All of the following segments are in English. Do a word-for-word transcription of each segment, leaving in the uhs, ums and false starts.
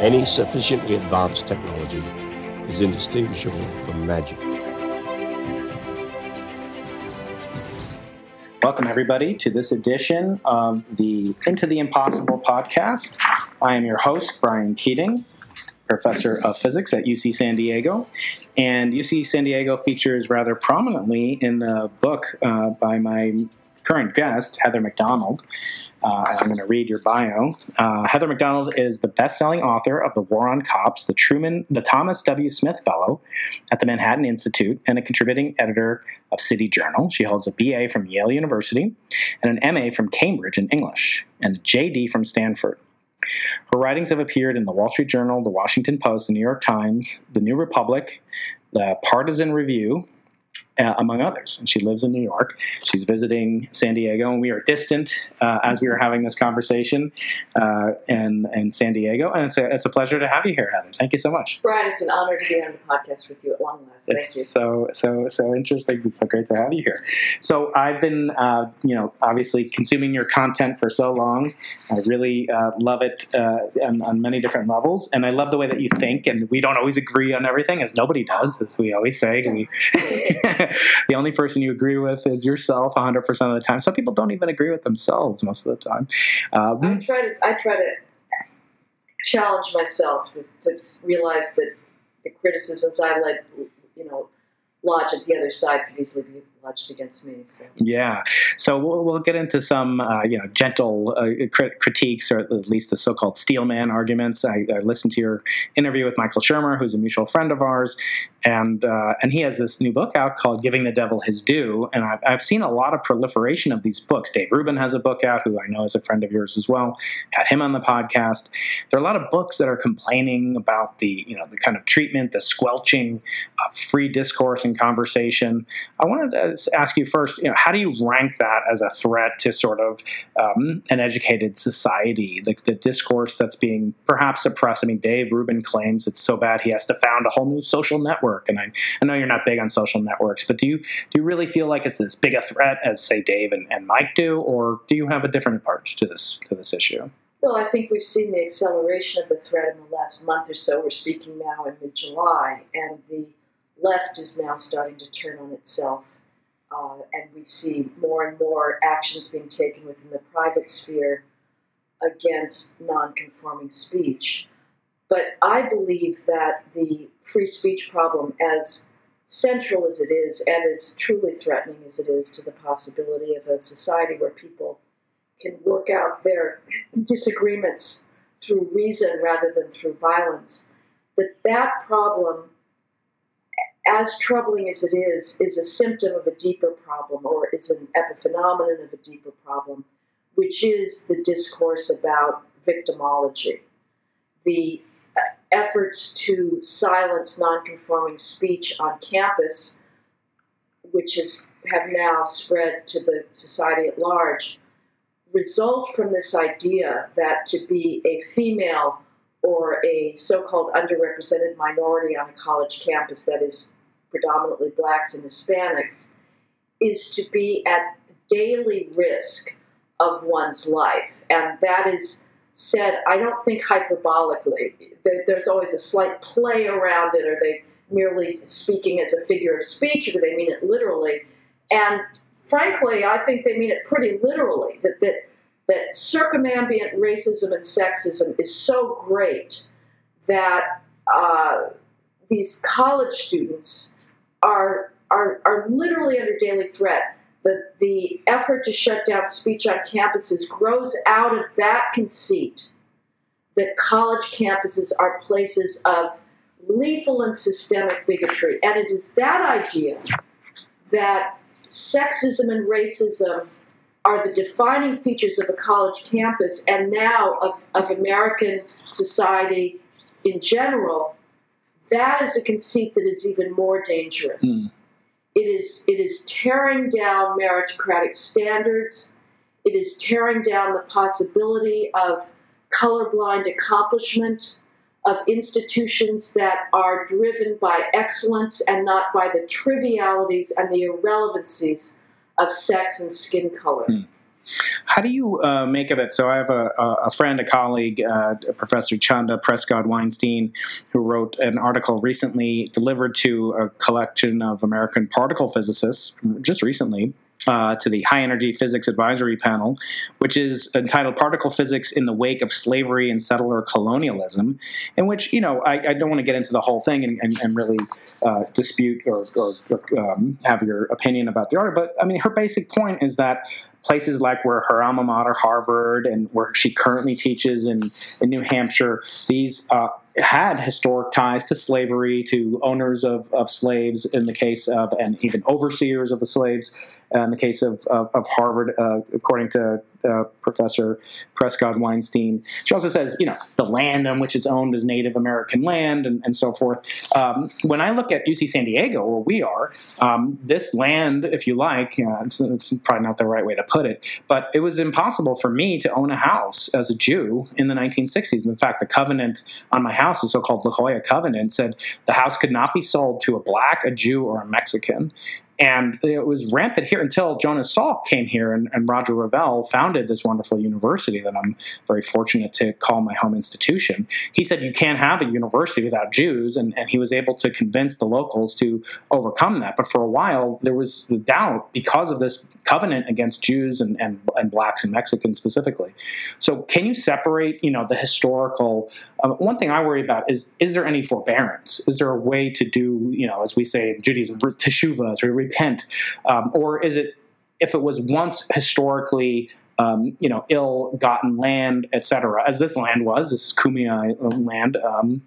Any sufficiently advanced technology is indistinguishable from magic. Welcome, everybody, to this edition of the Into the Impossible podcast. I am your host, Brian Keating, professor of physics at U C San Diego. And U C San Diego features rather prominently in the book uh, by my current guest, Heather McDonald. Uh, I'm going to read your bio. Uh, Heather McDonald is the best-selling author of The War on Cops, the Truman, the Thomas W. Smith Fellow at the Manhattan Institute, and a contributing editor of City Journal. She holds a B A from Yale University and an M A from Cambridge in English and a J D from Stanford. Her writings have appeared in The Wall Street Journal, The Washington Post, The New York Times, The New Republic, The Partisan Review, Uh, among others, and she lives in New York. She's visiting San Diego, and we are distant uh, as we are having this conversation uh, in, in San Diego, and it's a, it's a pleasure to have you here, Heather. Thank you so much. Brian, it's an honor to be on the podcast with you at long last. Thank it's you. so, so, so interesting. It's so great to have you here. So I've been, uh, you know, obviously consuming your content for so long. I really uh, love it uh, on, on many different levels, and I love the way that you think, and we don't always agree on everything, as nobody does, as we always say. Yeah. We... The only person you agree with is yourself one hundred percent of the time. Some people don't even agree with themselves most of the time. Um, I try to I try to challenge myself to, to realize that the criticisms I like, you know, lodge at the other side could easily be lodged against me. So. Yeah. So we'll, we'll get into some, uh, you know, gentle uh, crit- critiques, or at least the so-called steel man arguments. I, I listened to your interview with Michael Shermer, who's a mutual friend of ours, and uh, and he has this new book out called Giving the Devil His Due, and I've, I've seen a lot of proliferation of these books. Dave Rubin has a book out, who I know is a friend of yours as well. Had him on the podcast. There are a lot of books that are complaining about the, you know, the kind of treatment, the squelching of free discourse and conversation. I wanted to ask you first, you know, how do you rank that as a threat to sort of um, an educated society, the, the discourse that's being perhaps suppressed? I mean, Dave Rubin claims it's so bad he has to found a whole new social network, and I, I know you're not big on social networks, but do you do you really feel like it's as big a threat as, say, Dave and, and Mike do, or do you have a different approach to this to this issue? Well, I think we've seen the acceleration of the threat in the last month or so. We're speaking now in mid-July, and the left is now starting to turn on itself. Uh, and we see more and more actions being taken within the private sphere against non-conforming speech. But I believe that the free speech problem, as central as it is and as truly threatening as it is to the possibility of a society where people can work out their disagreements through reason rather than through violence, that that problem, as troubling as it is, is a symptom of a deeper problem, or is an epiphenomenon of a deeper problem, which is the discourse about victimology, the efforts to silence nonconforming speech on campus, which is, have now spread to the society at large, result from this idea that to be a female or a so-called underrepresented minority on a college campus that is predominantly blacks and Hispanics, is to be at daily risk of one's life. And that is said, I don't think hyperbolically. There's always a slight play around it. Are they merely speaking as a figure of speech, or do they mean it literally? And frankly, I think they mean it pretty literally, that, that, that circumambient racism and sexism is so great that uh, these college students Are, are are literally under daily threat. The, the effort to shut down speech on campuses grows out of that conceit that college campuses are places of lethal and systemic bigotry. And it is that idea that sexism and racism are the defining features of a college campus, and now of, of American society in general, that is a conceit that is even more dangerous. Mm. It is it is tearing down meritocratic standards. It is tearing down the possibility of colorblind accomplishment, of institutions that are driven by excellence and not by the trivialities and the irrelevancies of sex and skin color. Mm. How do you uh, make of it? So I have a, a friend, a colleague, uh, Professor Chanda Prescod-Weinstein, who wrote an article recently delivered to a collection of American particle physicists just recently uh, to the High Energy Physics Advisory Panel, which is entitled Particle Physics in the Wake of Slavery and Settler Colonialism, in which, you know, I, I don't want to get into the whole thing and, and, and really uh, dispute or, or, or um, have your opinion about the article. But, I mean, her basic point is that places like where her alma mater, Harvard, and where she currently teaches in, in New Hampshire, these uh, had historic ties to slavery, to owners of, of slaves in the case of, and even overseers of the slaves uh, in the case of, of, of Harvard, uh, according to uh, Professor Prescod-Weinstein. She also says, you know, the land on which it's owned is Native American land and, and so forth. Um, when I look at U C San Diego, where we are, um, this land, if you like, uh, it's, it's probably not the right way to put it, but it was impossible for me to own a house as a Jew in the nineteen sixties. In fact, the covenant on my house, the so-called La Jolla Covenant, said the house could not be sold to a black, a Jew, or a Mexican. And it was rampant here until Jonas Salk came here and, and Roger Revelle founded this wonderful university that I'm very fortunate to call my home institution. He said you can't have a university without Jews, and, and he was able to convince the locals to overcome that. But for a while, there was doubt because of this covenant against Jews and, and, and blacks and Mexicans specifically. So can you separate, you know, the historical um, – one thing I worry about is, is there any forbearance? Is there a way to do, you know, as we say in Judaism, teshuvah, to repent? Um, or is it, if it was once historically um, you know, ill-gotten land, et cetera, as this land was, this is Kumeyaay land, um,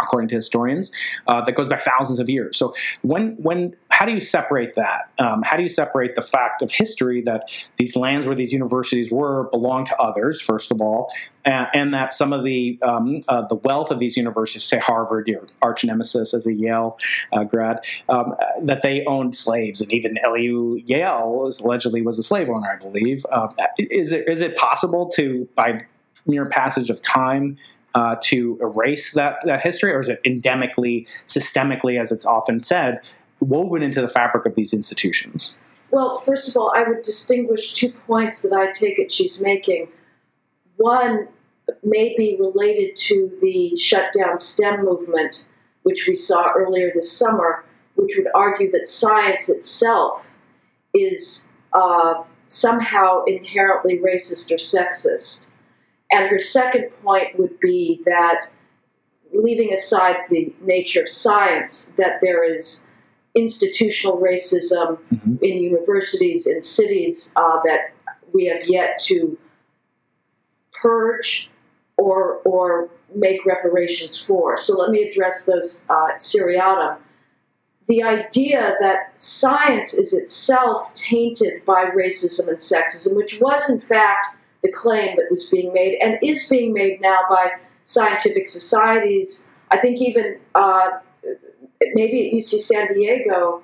according to historians, uh, that goes back thousands of years. So when when how do you separate that? Um, how do you separate the fact of history that these lands where these universities were belong to others, first of all, and, and that some of the um, uh, the wealth of these universities, say Harvard, your arch nemesis as a Yale uh, grad, um, that they owned slaves, and even L U Yale was, allegedly was a slave owner, I believe. Uh, is it is it possible to, by mere passage of time, Uh, to erase that, that history, or is it endemically, systemically, as it's often said, woven into the fabric of these institutions? Well, first of all, I would distinguish two points that I take it she's making. One may be related to the shutdown STEM movement, which we saw earlier this summer, which would argue that science itself is uh, somehow inherently racist or sexist. And her second point would be that, leaving aside the nature of science, that there is institutional racism mm-hmm. in universities and cities uh, that we have yet to purge or or make reparations for. So let me address those uh, seriatim. The idea that science is itself tainted by racism and sexism, which was in fact the claim that was being made and is being made now by scientific societies. I think even uh, maybe at U C San Diego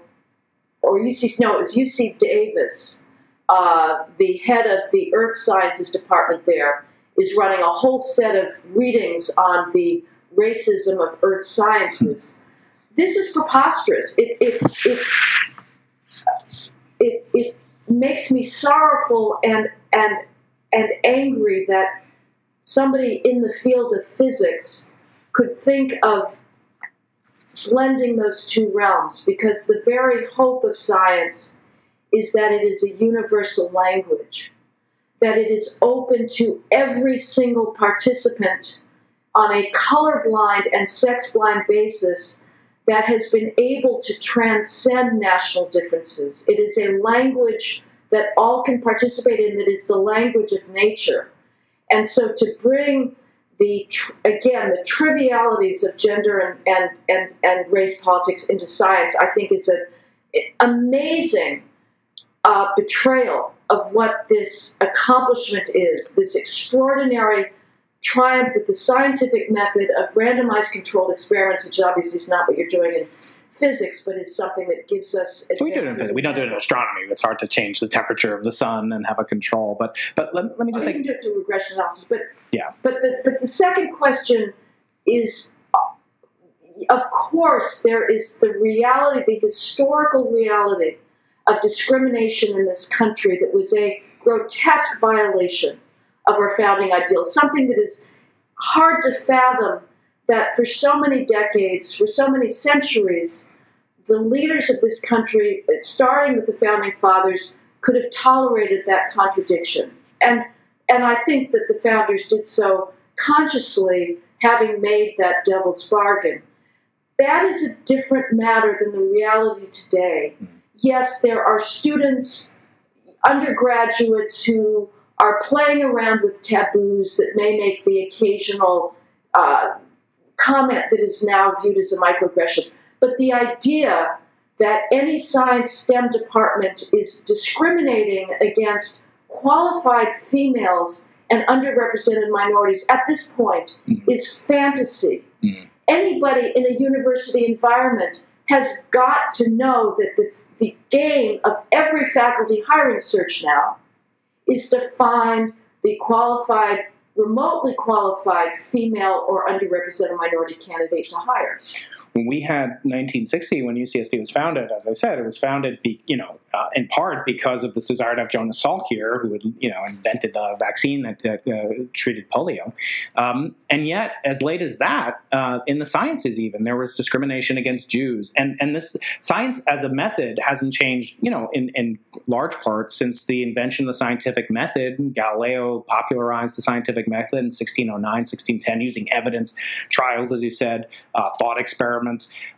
or U C, no, it was U C Davis, uh, the head of the Earth Sciences Department there is running a whole set of readings on the racism of Earth sciences. This is preposterous. It it it it, it makes me sorrowful and and. and angry that somebody in the field of physics could think of blending those two realms, because the very hope of science is that it is a universal language, that it is open to every single participant on a colorblind and sex-blind basis that has been able to transcend national differences. It is a language that all can participate in, that is the language of nature. And so to bring the, tr- again, the trivialities of gender and, and, and, and race politics into science, I think is an amazing uh, betrayal of what this accomplishment is, this extraordinary triumph with the scientific method of randomized controlled experiments, which obviously is not what you're doing in physics, but it's something that gives us. We do it in physics. We don't do it in astronomy. It's hard to change the temperature of the sun and have a control. But but let, let me just oh, say, you can do it through regression analysis. But yeah. But the but the second question is, of course, there is the reality, the historical reality of discrimination in this country that was a grotesque violation of our founding ideals, something that is hard to fathom, that for so many decades, for so many centuries, the leaders of this country, starting with the Founding Fathers, could have tolerated that contradiction. And and I think that the founders did so consciously, having made that devil's bargain. That is a different matter than the reality today. Yes, there are students, undergraduates, who are playing around with taboos that may make the occasional uh, comment that is now viewed as a microaggression. But the idea that any science STEM department is discriminating against qualified females and underrepresented minorities at this point mm-hmm. is fantasy. Mm-hmm. Anybody in a university environment has got to know that the, the game of every faculty hiring search now is to find the qualified, remotely qualified female or underrepresented minority candidate to hire. When we had nineteen sixty, when U C S D was founded, as I said, it was founded, be, you know, uh, in part because of this desire to have Jonas Salk here, who had, you know, invented the vaccine that uh, treated polio. Um, and yet, as late as that, uh, in the sciences even, there was discrimination against Jews. And and this science as a method hasn't changed, you know, in, in large part since the invention of the scientific method. Galileo popularized the scientific method in sixteen oh nine, sixteen ten, using evidence, trials, as you said, uh, thought experiments.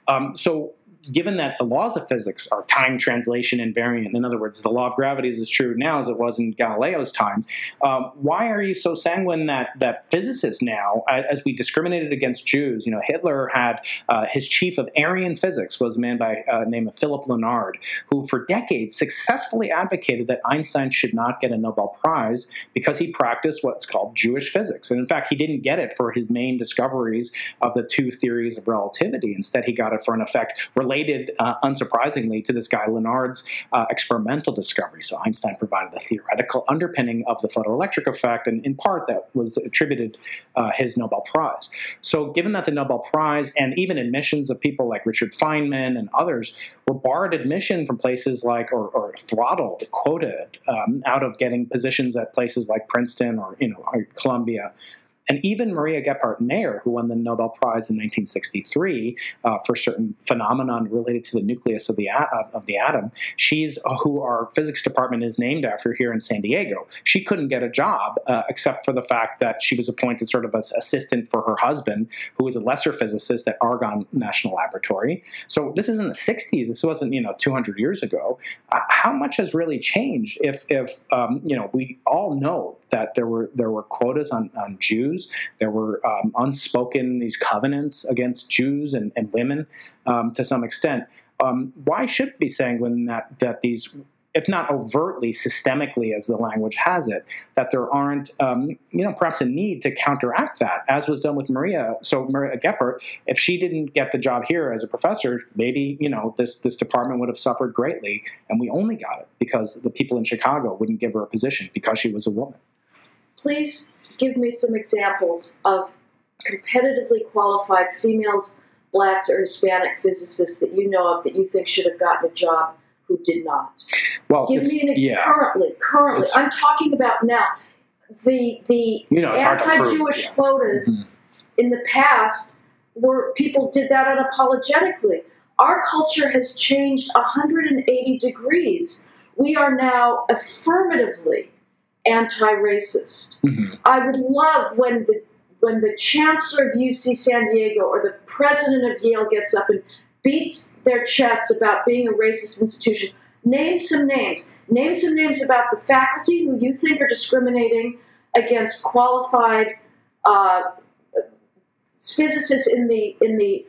Um, so given that the laws of physics are time, translation, invariant, in other words, the law of gravity is as true now as it was in Galileo's time, um, why are you so sanguine that, that physicists now, as we discriminated against Jews, you know, Hitler had uh, his chief of Aryan physics was a man by the uh, name of Philip Lenard, who for decades successfully advocated that Einstein should not get a Nobel Prize because he practiced what's called Jewish physics. And in fact, he didn't get it for his main discoveries of the two theories of relativity. Instead, he got it for an effect related Related, uh, unsurprisingly, to this guy Lenard's uh, experimental discovery. So Einstein provided the theoretical underpinning of the photoelectric effect, and in part that was attributed uh, his Nobel Prize. So given that the Nobel Prize and even admissions of people like Richard Feynman and others were barred admission from places like, or, or throttled, quoted, um, out of getting positions at places like Princeton or, you know, or Columbia. And even Maria Geppert Mayer, who won the Nobel Prize in nineteen sixty-three uh, for certain phenomenon related to the nucleus of the a- of the atom, she's uh, who our physics department is named after here in San Diego. She couldn't get a job uh, except for the fact that she was appointed sort of as assistant for her husband, who was a lesser physicist at Argonne National Laboratory. So this is in the sixties. This wasn't, you know, two hundred years ago. Uh, how much has really changed? If if um, you know, we all know that there were there were quotas on, on Jews. There were um, unspoken, these covenants against Jews and, and women um, to some extent. Um, why should be sanguine that, that these, if not overtly, systemically, as the language has it, that there aren't, um, you know, perhaps a need to counteract that, as was done with Maria. So Maria Geppert, if she didn't get the job here as a professor, maybe, you know, this, this department would have suffered greatly, and we only got it because the people in Chicago wouldn't give her a position because she was a woman. Please give me some examples of competitively qualified females, blacks, or Hispanic physicists that you know of that you think should have gotten a job who did not. Well, give me an example. Yeah. Currently, currently, it's, I'm talking about now. The the you know, anti-Jewish quotas yeah. mm-hmm. in the past were people did that unapologetically. Our culture has changed one hundred eighty degrees. We are now affirmatively anti-racist. Mm-hmm. I would love when the when the chancellor of U C San Diego or the president of Yale gets up and beats their chests about being a racist institution. Name some names. Name some names about the faculty who you think are discriminating against qualified uh, physicists in the in the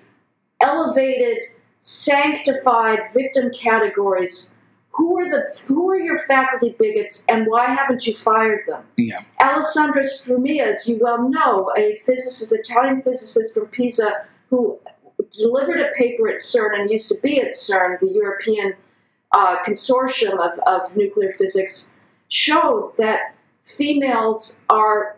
elevated, sanctified victim categories. Who are the who are your faculty bigots, and why haven't you fired them? Yeah. Alessandro Strumia, as you well know, a physicist, Italian physicist from Pisa, who delivered a paper at CERN and used to be at CERN, the European uh, consortium of, of nuclear physics, showed that females are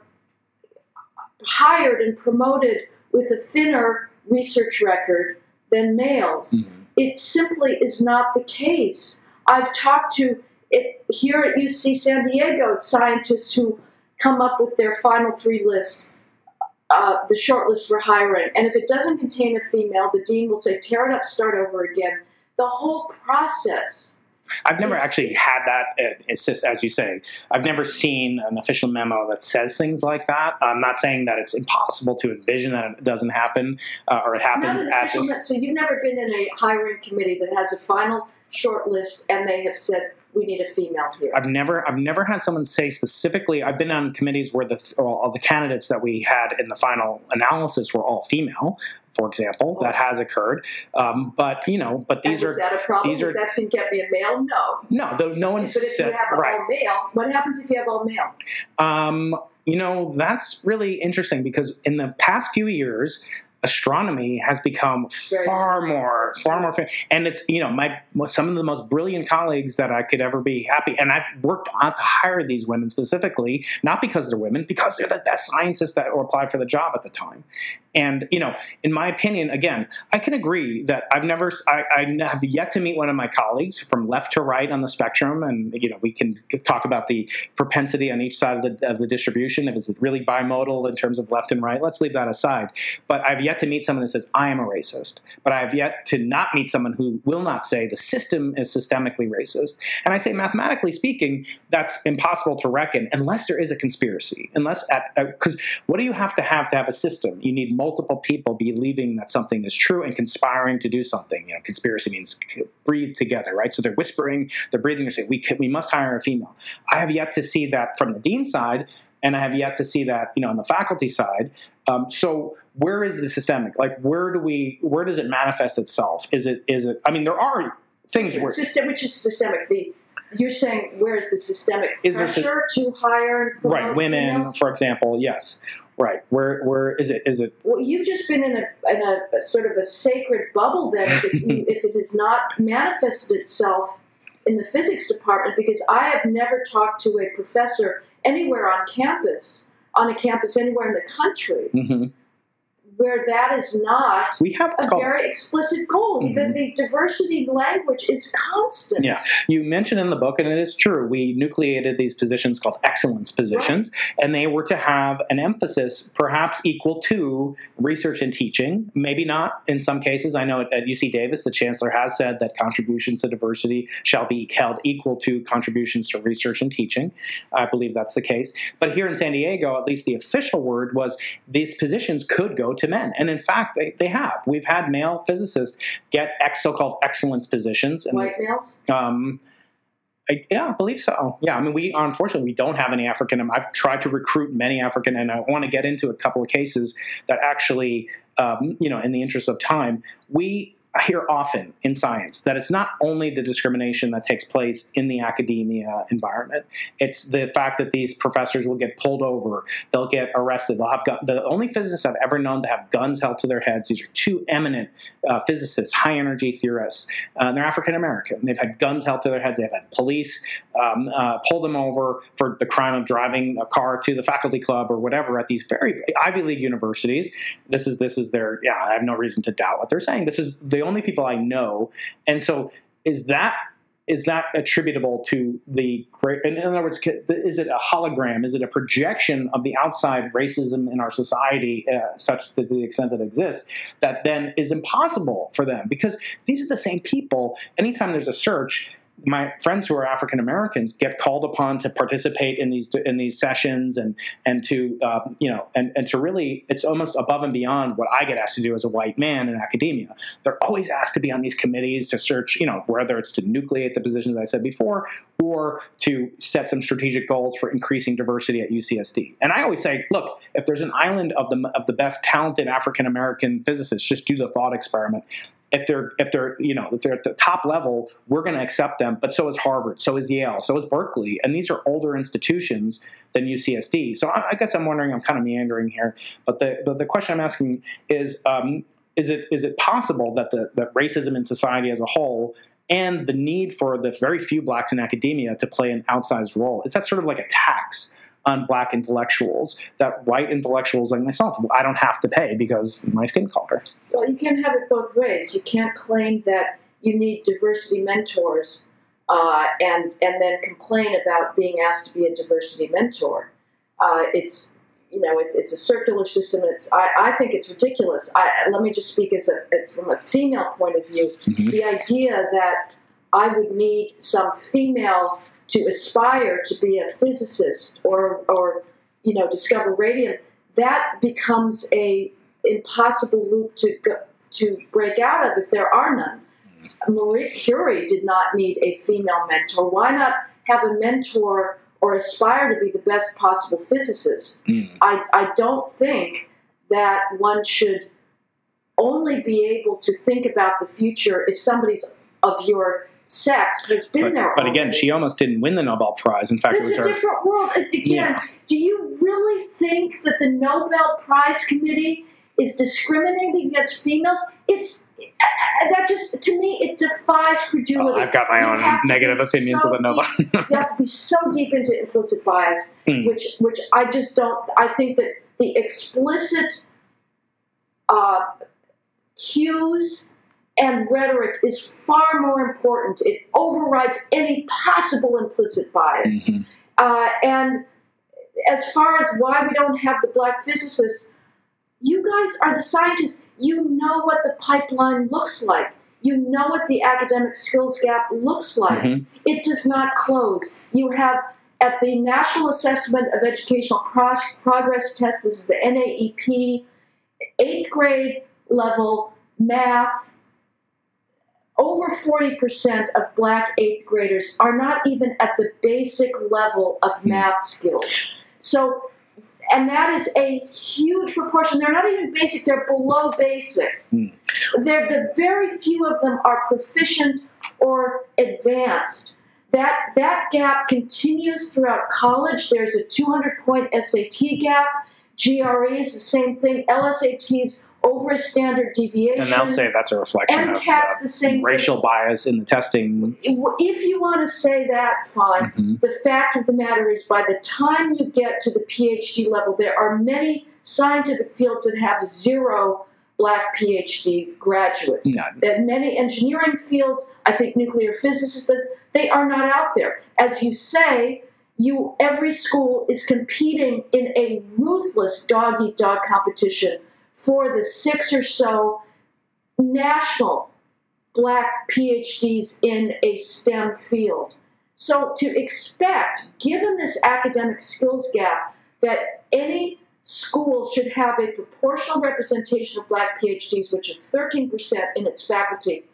hired and promoted with a thinner research record than males. Mm-hmm. It simply is not the case. I've talked to If, here at U C San Diego, scientists who come up with their final three lists, uh, the short list for hiring, and if it doesn't contain a female, the dean will say, tear it up, start over again. The whole process. I've never actually had that, it's just, as you say, I've never seen an official memo that says things like that. I'm not saying that it's impossible to envision that it doesn't happen, uh, or it happens at the... So you've never been in a hiring committee that has a final short list and they have said, we need a female here. I've never, I've never had someone say specifically. I've been on committees where the all, all the candidates that we had in the final analysis were all female. For example, oh. That has occurred. Um, but you know, but these and are is that a problem? These are that didn't get me a male. No, no, the, no one's. But if said, you have right. all male, what happens if you have all male? Um, you know, that's really interesting because in the past few years, astronomy has become far more, far more, and it's, you know, my some of the most brilliant colleagues that I could ever be happy, and I've worked on to hire these women specifically, not because they're women, because they're the best scientists that were applied for the job at the time. And, you know, in my opinion, again, I can agree that I've never, I, I have yet to meet one of my colleagues from left to right on the spectrum, and, you know, we can talk about the propensity on each side of the, of the distribution, if it's really bimodal in terms of left and right, let's leave that aside, but I've yet to meet someone that says, I am a racist, but I have yet to not meet someone who will not say the system is systemically racist. And I say, mathematically speaking, that's impossible to reckon unless there is a conspiracy, unless, because uh, what do you have to have to have a system? You need multiple multiple people believing that something is true and conspiring to do something. You know, conspiracy means breathe together, right? So they're whispering, they're breathing, they're saying, we, can, we must hire a female. I have yet to see that from the dean's side, and I have yet to see that, you know, on the faculty side. Um, so where is the systemic? Like, where do we, where does it manifest itself? Is it, is it, I mean, there are things where... System, which is systemic, the... You're saying where is the systemic is pressure a, to hire and promote right women, females? For example? Yes, right. Where where is it? Is it? Well, you've just been in a in a, a sort of a sacred bubble then, if, it's, if it has not manifested itself in the physics department, because I have never talked to a professor anywhere on campus, on a campus anywhere in the country. Mm-hmm. Where that is not we have a called, very explicit goal, mm-hmm. that the diversity language is constant. Yeah, you mentioned in the book, and it is true, we nucleated these positions called excellence positions, right. And they were to have an emphasis perhaps equal to research and teaching, maybe not in some cases. I know at, at U C Davis, the chancellor has said that contributions to diversity shall be held equal to contributions to research and teaching. I believe that's the case. But here in San Diego, at least the official word was these positions could go to men. And in fact, they, they have. We've had male physicists get ex, so-called excellence positions. And white males? Um, I, yeah, I believe so. Yeah, I mean, we unfortunately, we don't have any African. I've tried to recruit many African, and I want to get into a couple of cases that actually, um, you know, in the interest of time, we hear often in science that it's not only the discrimination that takes place in the academia environment. It's the fact that these professors will get pulled over. They'll get arrested. They'll have gun- the only physicists I've ever known to have guns held to their heads. These are two eminent uh, physicists, high energy theorists. Uh, they're African American. They've had guns held to their heads. They've had police um, uh, pull them over for the crime of driving a car to the faculty club or whatever at these very Ivy League universities. This is, this is their, yeah, I have no reason to doubt what they're saying. This is the only people I know. And so is that is that attributable to the great, in other words, is it a hologram? Is it a projection of the outside racism in our society, uh, such to the extent that it exists, that then is impossible for them? Because these are the same people. Anytime there's a search, my friends who are African Americans get called upon to participate in these in these sessions and and to um, you know and, and to really, it's almost above and beyond what I get asked to do as a white man in academia. They're always asked to be on these committees to search, you know, whether it's to nucleate the positions I said before or to set some strategic goals for increasing diversity at U C S D. And I always say, look, if there's an island of the of the best talented African American physicists, just do the thought experiment. If they're, if they're, you know, if they're at the top level, we're going to accept them. But so is Harvard, so is Yale, so is Berkeley, and these are older institutions than U C S D. So I, I guess I'm wondering, I'm kind of meandering here, but the but the question I'm asking is, um, is it is it possible that the that racism in society as a whole and the need for the very few blacks in academia to play an outsized role, is that sort of like a tax on black intellectuals that white intellectuals like myself, I don't have to pay because of my skin color? Well, you can't have it both ways. You can't claim that you need diversity mentors uh, and and then complain about being asked to be a diversity mentor. Uh, it's you know it, it's a circular system. It's I, I think it's ridiculous. I, let me just speak as a as from a female point of view. Mm-hmm. The idea that I would need some female to aspire to be a physicist or or you know discover radium, that becomes a impossible loop to go, to break out of if there are none. Marie Curie did not need a female mentor. Why not have a mentor or aspire to be the best possible physicist? Mm. I, I don't think that one should only be able to think about the future if somebody's of your sex has been but, there. But already. Again, she almost didn't win the Nobel Prize. In fact, it's it was a her... different world. Again, yeah. Do you really think that the Nobel Prize Committee is discriminating against females? It's uh, that just, to me, it defies credulity. Well, I've got my you own negative opinions so of the Nobel. You have to be so deep into implicit bias, mm. which which I just don't. I think that the explicit uh, cues and rhetoric is far more important. It overrides any possible implicit bias. Mm-hmm. Uh, and as far as why we don't have the black physicists, you guys are the scientists. You know what the pipeline looks like. You know what the academic skills gap looks like. Mm-hmm. It does not close. You have, at the National Assessment of Educational Pro- Progress Test, this is the N A E P, eighth grade level math, over forty percent of black eighth graders are not even at the basic level of math skills. So, and that is a huge proportion. They're not even basic. They're below basic. Mm. They're, the very few of them are proficient or advanced. That that gap continues throughout college. There's a two hundred point S A T gap. G R E is the same thing. L S A Ts over a standard deviation. And they'll say that's a reflection M C A T's of uh, the same racial thing. Bias in the testing. If you want to say that, fine. Mm-hmm. The fact of the matter is by the time you get to the PhD level, there are many scientific fields that have zero black PhD graduates. None. There are many engineering fields, I think nuclear physicists, they are not out there. As you say, you every school is competing in a ruthless dog-eat-dog competition for the six or so national black PhDs in a STEM field. So to expect, given this academic skills gap, that any school should have a proportional representation of black PhDs, which is thirteen percent in its faculty,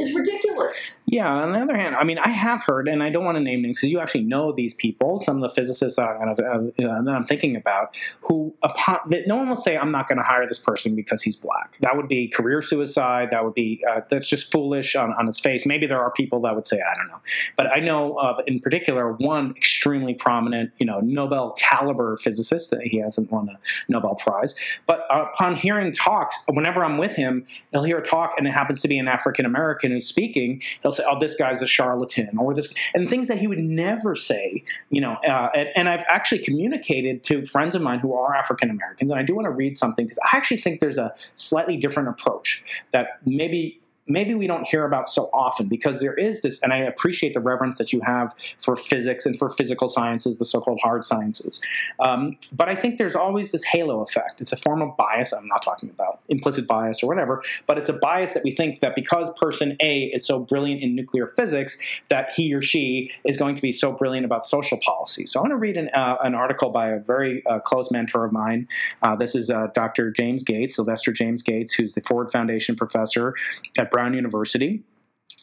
is ridiculous. Yeah, on the other hand, I mean, I have heard, and I don't want to name names because you actually know these people, some of the physicists that I'm, uh, uh, that I'm thinking about, who upon, that no one will say, I'm not going to hire this person because he's black. That would be career suicide. That would be, uh, that's just foolish on, on its face. Maybe there are people that would say, I don't know. But I know of, in particular, one extremely prominent, you know, Nobel caliber physicist that he hasn't won a Nobel Prize. But upon hearing talks, whenever I'm with him, he'll hear a talk and it happens to be an African American who's speaking, he'll say, oh, this guy's a charlatan, or this, and things that he would never say, you know, uh, and, and I've actually communicated to friends of mine who are African Americans, and I do want to read something, because I actually think there's a slightly different approach that maybe maybe we don't hear about so often, because there is this, and I appreciate the reverence that you have for physics and for physical sciences, the so-called hard sciences. Um, but I think there's always this halo effect. It's a form of bias. I'm not talking about implicit bias or whatever, but it's a bias that we think that because person A is so brilliant in nuclear physics that he or she is going to be so brilliant about social policy. So I want to read an, uh, an article by a very uh, close mentor of mine. Uh, this is uh, Doctor James Gates, Sylvester James Gates, who's the Ford Foundation professor at Brown University.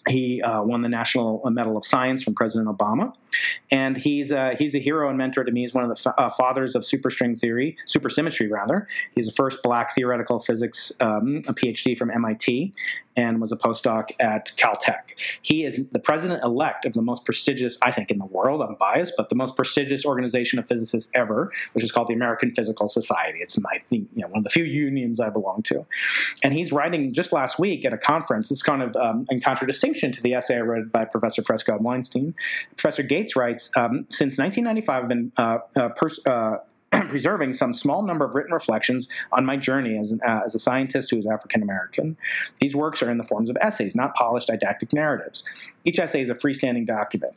He uh, won the National Medal of Science from President Obama, and he's uh, he's a hero and mentor to me. He's one of the fa- uh, fathers of superstring theory, supersymmetry rather. He's the first black theoretical physics, um, a PhD from M I T, and was a postdoc at Caltech. He is the president-elect of the most prestigious, I think, in the world. I'm biased, but the most prestigious organization of physicists ever, which is called the American Physical Society. It's my, you know, one of the few unions I belong to. And he's writing just last week at a conference. It's kind of um, in contradistinction to the essay I read by Professor Prescod-Weinstein. Professor Gates writes, um, since nineteen ninety-five, I've been uh, uh, pers- uh, preserving some small number of written reflections on my journey as, an, uh, as a scientist who is African-American. These works are in the forms of essays, not polished didactic narratives. Each essay is a freestanding document.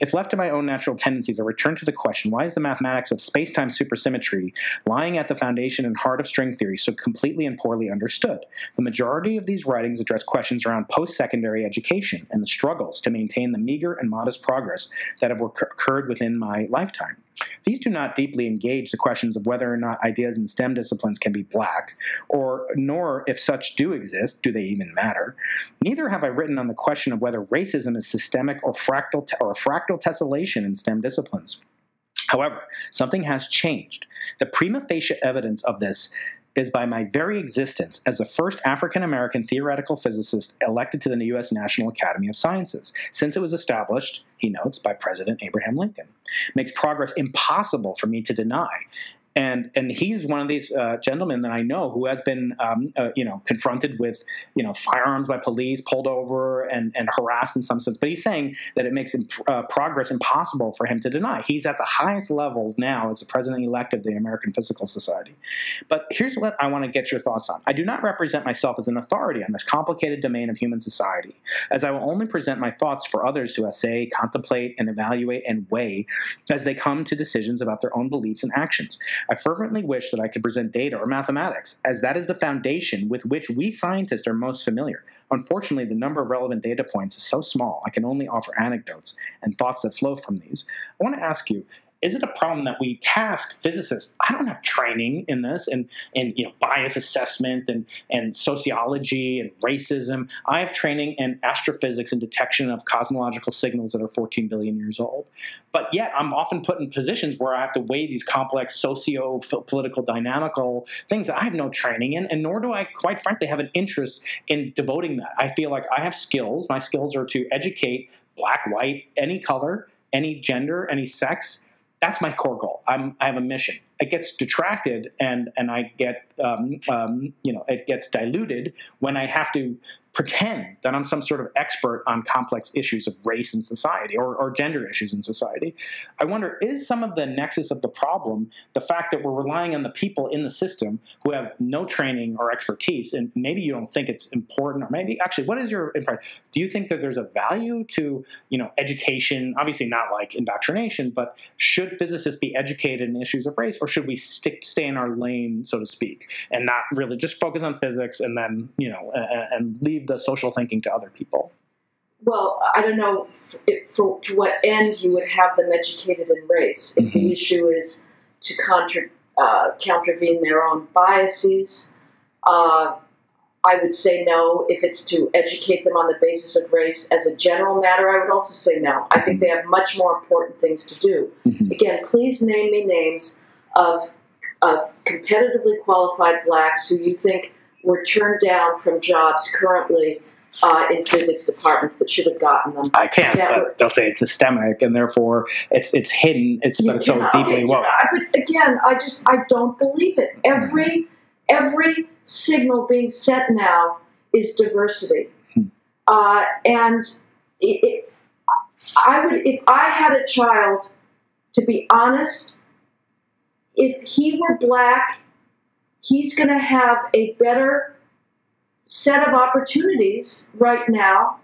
If left to my own natural tendencies, I return to the question, why is the mathematics of space-time supersymmetry lying at the foundation and heart of string theory so completely and poorly understood? The majority of these writings address questions around post-secondary education and the struggles to maintain the meager and modest progress that have occurred within my lifetime. These do not deeply engage the questions of whether or not ideas in STEM disciplines can be black, or nor, if such do exist, do they even matter. Neither have I written on the question of whether racism is systemic or fractal te- or a fractal tessellation in STEM disciplines. However, something has changed. The prima facie evidence of this is by my very existence as the first African-American theoretical physicist elected to the U S National Academy of Sciences, since it was established, he notes, by President Abraham Lincoln. It makes progress impossible for me to deny. And and he's one of these uh, gentlemen that I know who has been, um, uh, you know, confronted with, you know, firearms by police, pulled over and, and harassed in some sense. But he's saying that it makes imp- uh, progress impossible for him to deny. He's at the highest levels now as the president-elect of the American Physical Society. But here's what I want to get your thoughts on. I do not represent myself as an authority on this complicated domain of human society, as I will only present my thoughts for others to assay, contemplate, and evaluate and weigh as they come to decisions about their own beliefs and actions. I fervently wish that I could present data or mathematics, as that is the foundation with which we scientists are most familiar. Unfortunately, the number of relevant data points is so small, I can only offer anecdotes and thoughts that flow from these. I want to ask you, is it a problem that we task physicists? I don't have training in this and, and you know, bias assessment and, and sociology and racism. I have training in astrophysics and detection of cosmological signals that are fourteen billion years old. But yet I'm often put in positions where I have to weigh these complex socio-political dynamical things that I have no training in, and nor do I, quite frankly, have an interest in devoting that. I feel like I have skills. My skills are to educate black, white, any color, any gender, any sex. That's my core goal. I'm, I have a mission. It gets detracted and, and I get, um, um, you know, it gets diluted when I have to pretend that I'm some sort of expert on complex issues of race in society or, or gender issues in society. I wonder, is some of the nexus of the problem the fact that we're relying on the people in the system who have no training or expertise, and maybe you don't think it's important, or maybe actually, what is your impression? Do you think that there's a value to, you know, education? Obviously not like indoctrination, but should physicists be educated in issues of race, or should we stick stay in our lane, so to speak, and not really just focus on physics and then, you know, and, and leave the social thinking to other people? Well, I don't know if, for, to what end you would have them educated in race. If mm-hmm. the issue is to contra, uh, contravene their own biases, uh, I would say no. If it's to educate them on the basis of race as a general matter, I would also say no. I think they have much more important things to do. Mm-hmm. Again, please name me names of, of competitively qualified blacks who you think were turned down from jobs currently uh, in physics departments that should have gotten them. I can't, but were, they'll say it's systemic, and therefore it's it's hidden, it's, but it's so know, deeply woven. But again, I just, I don't believe it. Every every signal being sent now is diversity. Hmm. Uh, and it, it, I would, if I had a child, to be honest, if he were black, he's going to have a better set of opportunities right now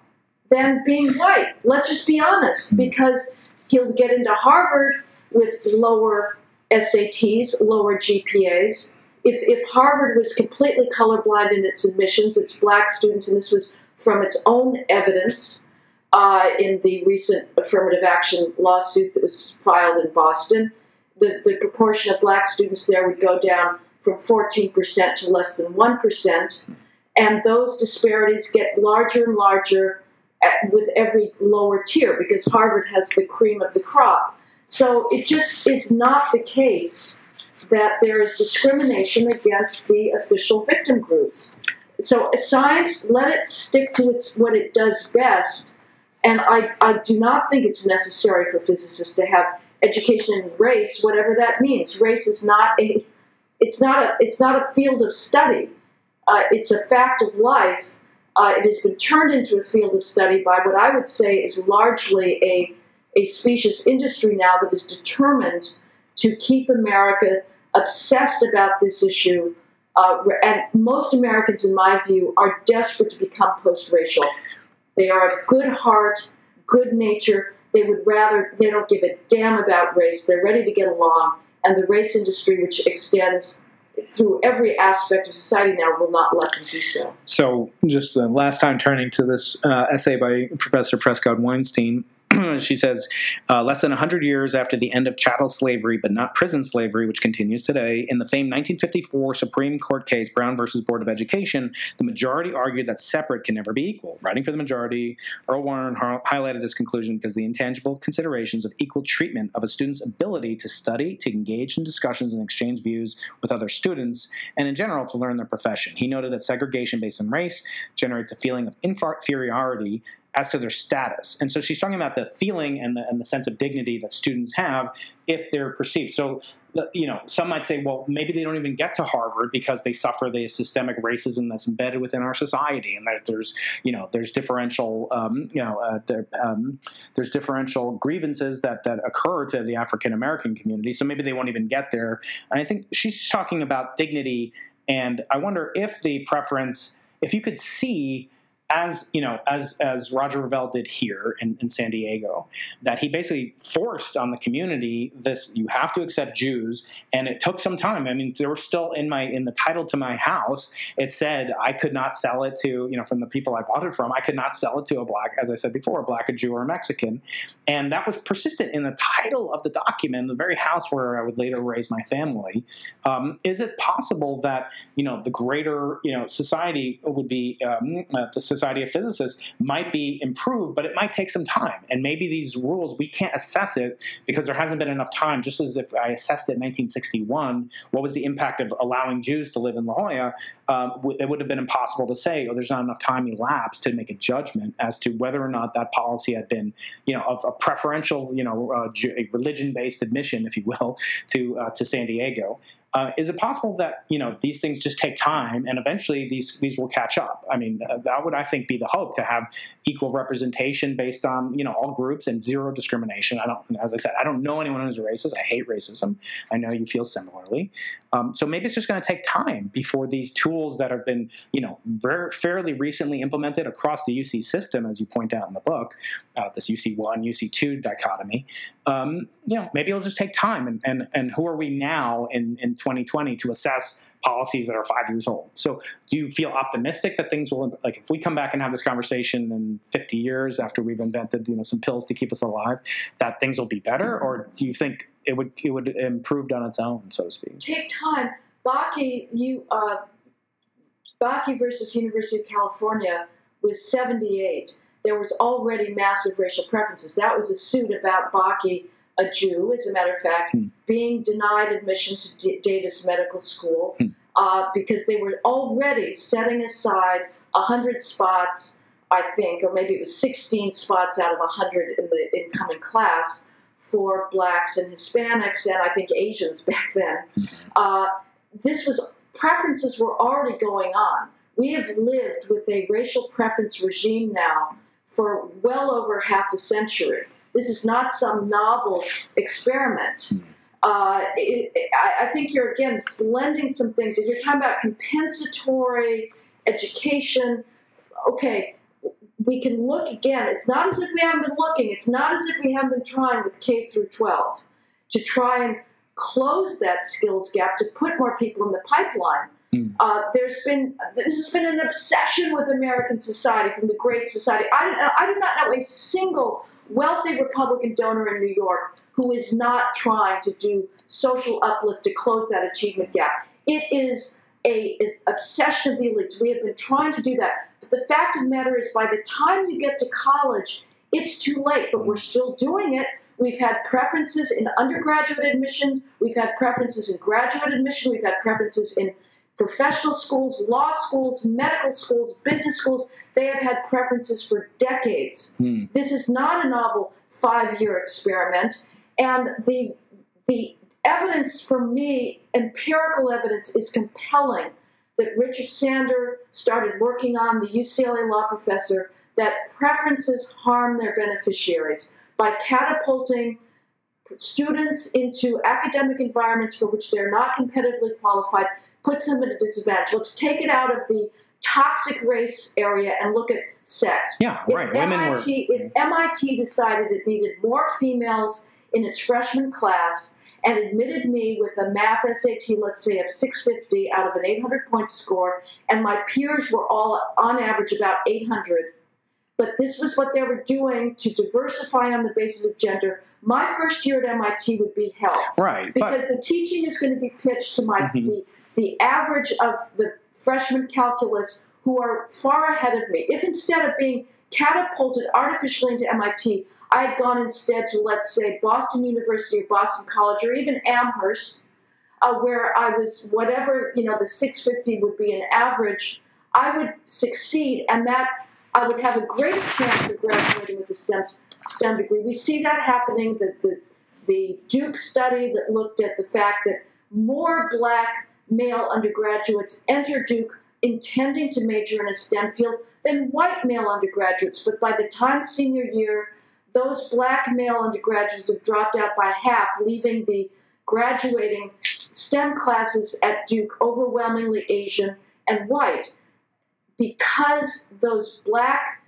than being white. Let's just be honest, because he'll get into Harvard with lower S A Ts, lower G P As. If if Harvard was completely colorblind in its admissions, its black students, and this was from its own evidence uh, in the recent affirmative action lawsuit that was filed in Boston, the, the proportion of black students there would go down from fourteen percent to less than one percent, and those disparities get larger and larger at, with every lower tier, because Harvard has the cream of the crop. So it just is not the case that there is discrimination against the official victim groups. So science, let it stick to its what it does best, and I, I do not think it's necessary for physicists to have education in race, whatever that means. Race is not a... It's not a it's not a field of study. Uh, it's a fact of life. Uh, it has been turned into a field of study by what I would say is largely a a specious industry now that is determined to keep America obsessed about this issue, uh, and most Americans, in my view, are desperate to become post-racial. They are of good heart, good nature. They would rather, they don't give a damn about race. They're ready to get along. And the race industry, which extends through every aspect of society now, will not let them do so. So just the last time turning to this uh, essay by Professor Prescod-Weinstein, she says, uh, less than one hundred years after the end of chattel slavery, but not prison slavery, which continues today, in the famed nineteen fifty-four Supreme Court case Brown versus Board of Education, the majority argued that separate can never be equal. Writing for the majority, Earl Warren har- highlighted this conclusion because the intangible considerations of equal treatment of a student's ability to study, to engage in discussions and exchange views with other students, and in general to learn their profession. He noted that segregation based on race generates a feeling of inferiority as to their status. And so she's talking about the feeling and the, and the sense of dignity that students have if they're perceived. So, you know, some might say, well, maybe they don't even get to Harvard because they suffer the systemic racism that's embedded within our society, and that there's, you know, there's differential, um, you know, uh, there, um, there's differential grievances that, that occur to the African-American community. So maybe they won't even get there. And I think she's talking about dignity. And I wonder if the preference, if you could see, As you know, as as Roger Revelle did here in, in San Diego, that he basically forced on the community this: you have to accept Jews, and it took some time. I mean, there were still in my in the title to my house, it said I could not sell it to you know from the people I bought it from. I could not sell it to a black, as I said before, a black, a Jew, or a Mexican, and that was persistent in the title of the document, the very house where I would later raise my family. Um, is it possible that you know the greater you know society would be um, uh, the society Society of Physicists might be improved, but it might take some time. And maybe these rules, we can't assess it because there hasn't been enough time. Just as if I assessed it in nineteen sixty-one, what was the impact of allowing Jews to live in La Jolla? Um, it would have been impossible to say, oh, there's not enough time elapsed to make a judgment as to whether or not that policy had been, you know, of a preferential, you know, uh, religion-based admission, if you will, to uh, to San Diego. Uh, is it possible that, you know, these things just take time and eventually these, these will catch up? I mean, uh, that would, I think, be the hope, to have equal representation based on, you know, all groups and zero discrimination. I don't, as I said, I don't know anyone who's a racist. I hate racism. I know you feel similarly. Um, so maybe it's just going to take time before these tools that have been, you know, very, fairly recently implemented across the U C system, as you point out in the book, uh, this U C one, U C two dichotomy, um, you know, maybe it'll just take time. And, and, and who are we now in, in twenty twenty to assess policies that are five years old? So do you feel optimistic that things will, like if we come back and have this conversation in fifty years after we've invented, you know, some pills to keep us alive, that things will be better? Or do you think it would it would improve on its own, so to speak? Take time. Bakke, you, uh, Bakke versus University of California was seventy-eight. There was already massive racial preferences. That was a suit about Bakke, a Jew, as a matter of fact, hmm. being denied admission to D- Davis Medical School hmm. uh, because they were already setting aside one hundred spots, I think, or maybe it was sixteen spots out of one hundred in the incoming class for blacks and Hispanics and I think Asians back then. Hmm. Uh, this was preferences were already going on. We have lived with a racial preference regime now for well over half a century. This is not some novel experiment. Uh, it, it, I, I think you're, again, blending some things. If you're talking about compensatory education, okay, we can look again. It's not as if we haven't been looking. It's not as if we haven't been trying with K through twelve to try and close that skills gap, to put more people in the pipeline. Mm. Uh, there's been this has been an obsession with American society from the Great Society. I, I do not know a single wealthy Republican donor in New York who is not trying to do social uplift to close that achievement gap. It is a, a obsession of the elites. We have been trying to do that. But the fact of the matter is, by the time you get to college, it's too late, but we're still doing it. We've had preferences in undergraduate admission. We've had preferences in graduate admission. We've had preferences in professional schools, law schools, medical schools, business schools. They have had preferences for decades. Mm. This is not a novel five-year experiment. And the the evidence for me, empirical evidence, is compelling that Richard Sander started working on, the U C L A law professor, that preferences harm their beneficiaries by catapulting students into academic environments for which they're not competitively qualified puts them at a disadvantage. Let's take it out of the toxic race area and look at sex. Yeah, if right. M I T, Women were... If M I T decided it needed more females in its freshman class and admitted me with a math S A T, let's say, of six fifty out of an eight hundred point score, and my peers were all, on average, about eight hundred, but this was what they were doing to diversify on the basis of gender, my first year at M I T would be hell. Right. Because but... the teaching is going to be pitched to my mm-hmm. the, the average of the freshman calculus who are far ahead of me. If instead of being catapulted artificially into M I T, I had gone instead to, let's say, Boston University or Boston College or even Amherst, uh, where I was whatever, you know, the six fifty would be an average, I would succeed, and that I would have a greater chance of graduating with a STEM, STEM degree. We see that happening. The, the, the Duke study that looked at the fact that more black male undergraduates enter Duke intending to major in a STEM field than white male undergraduates. But by the time senior year, those black male undergraduates have dropped out by half, leaving the graduating STEM classes at Duke overwhelmingly Asian and white. Because those black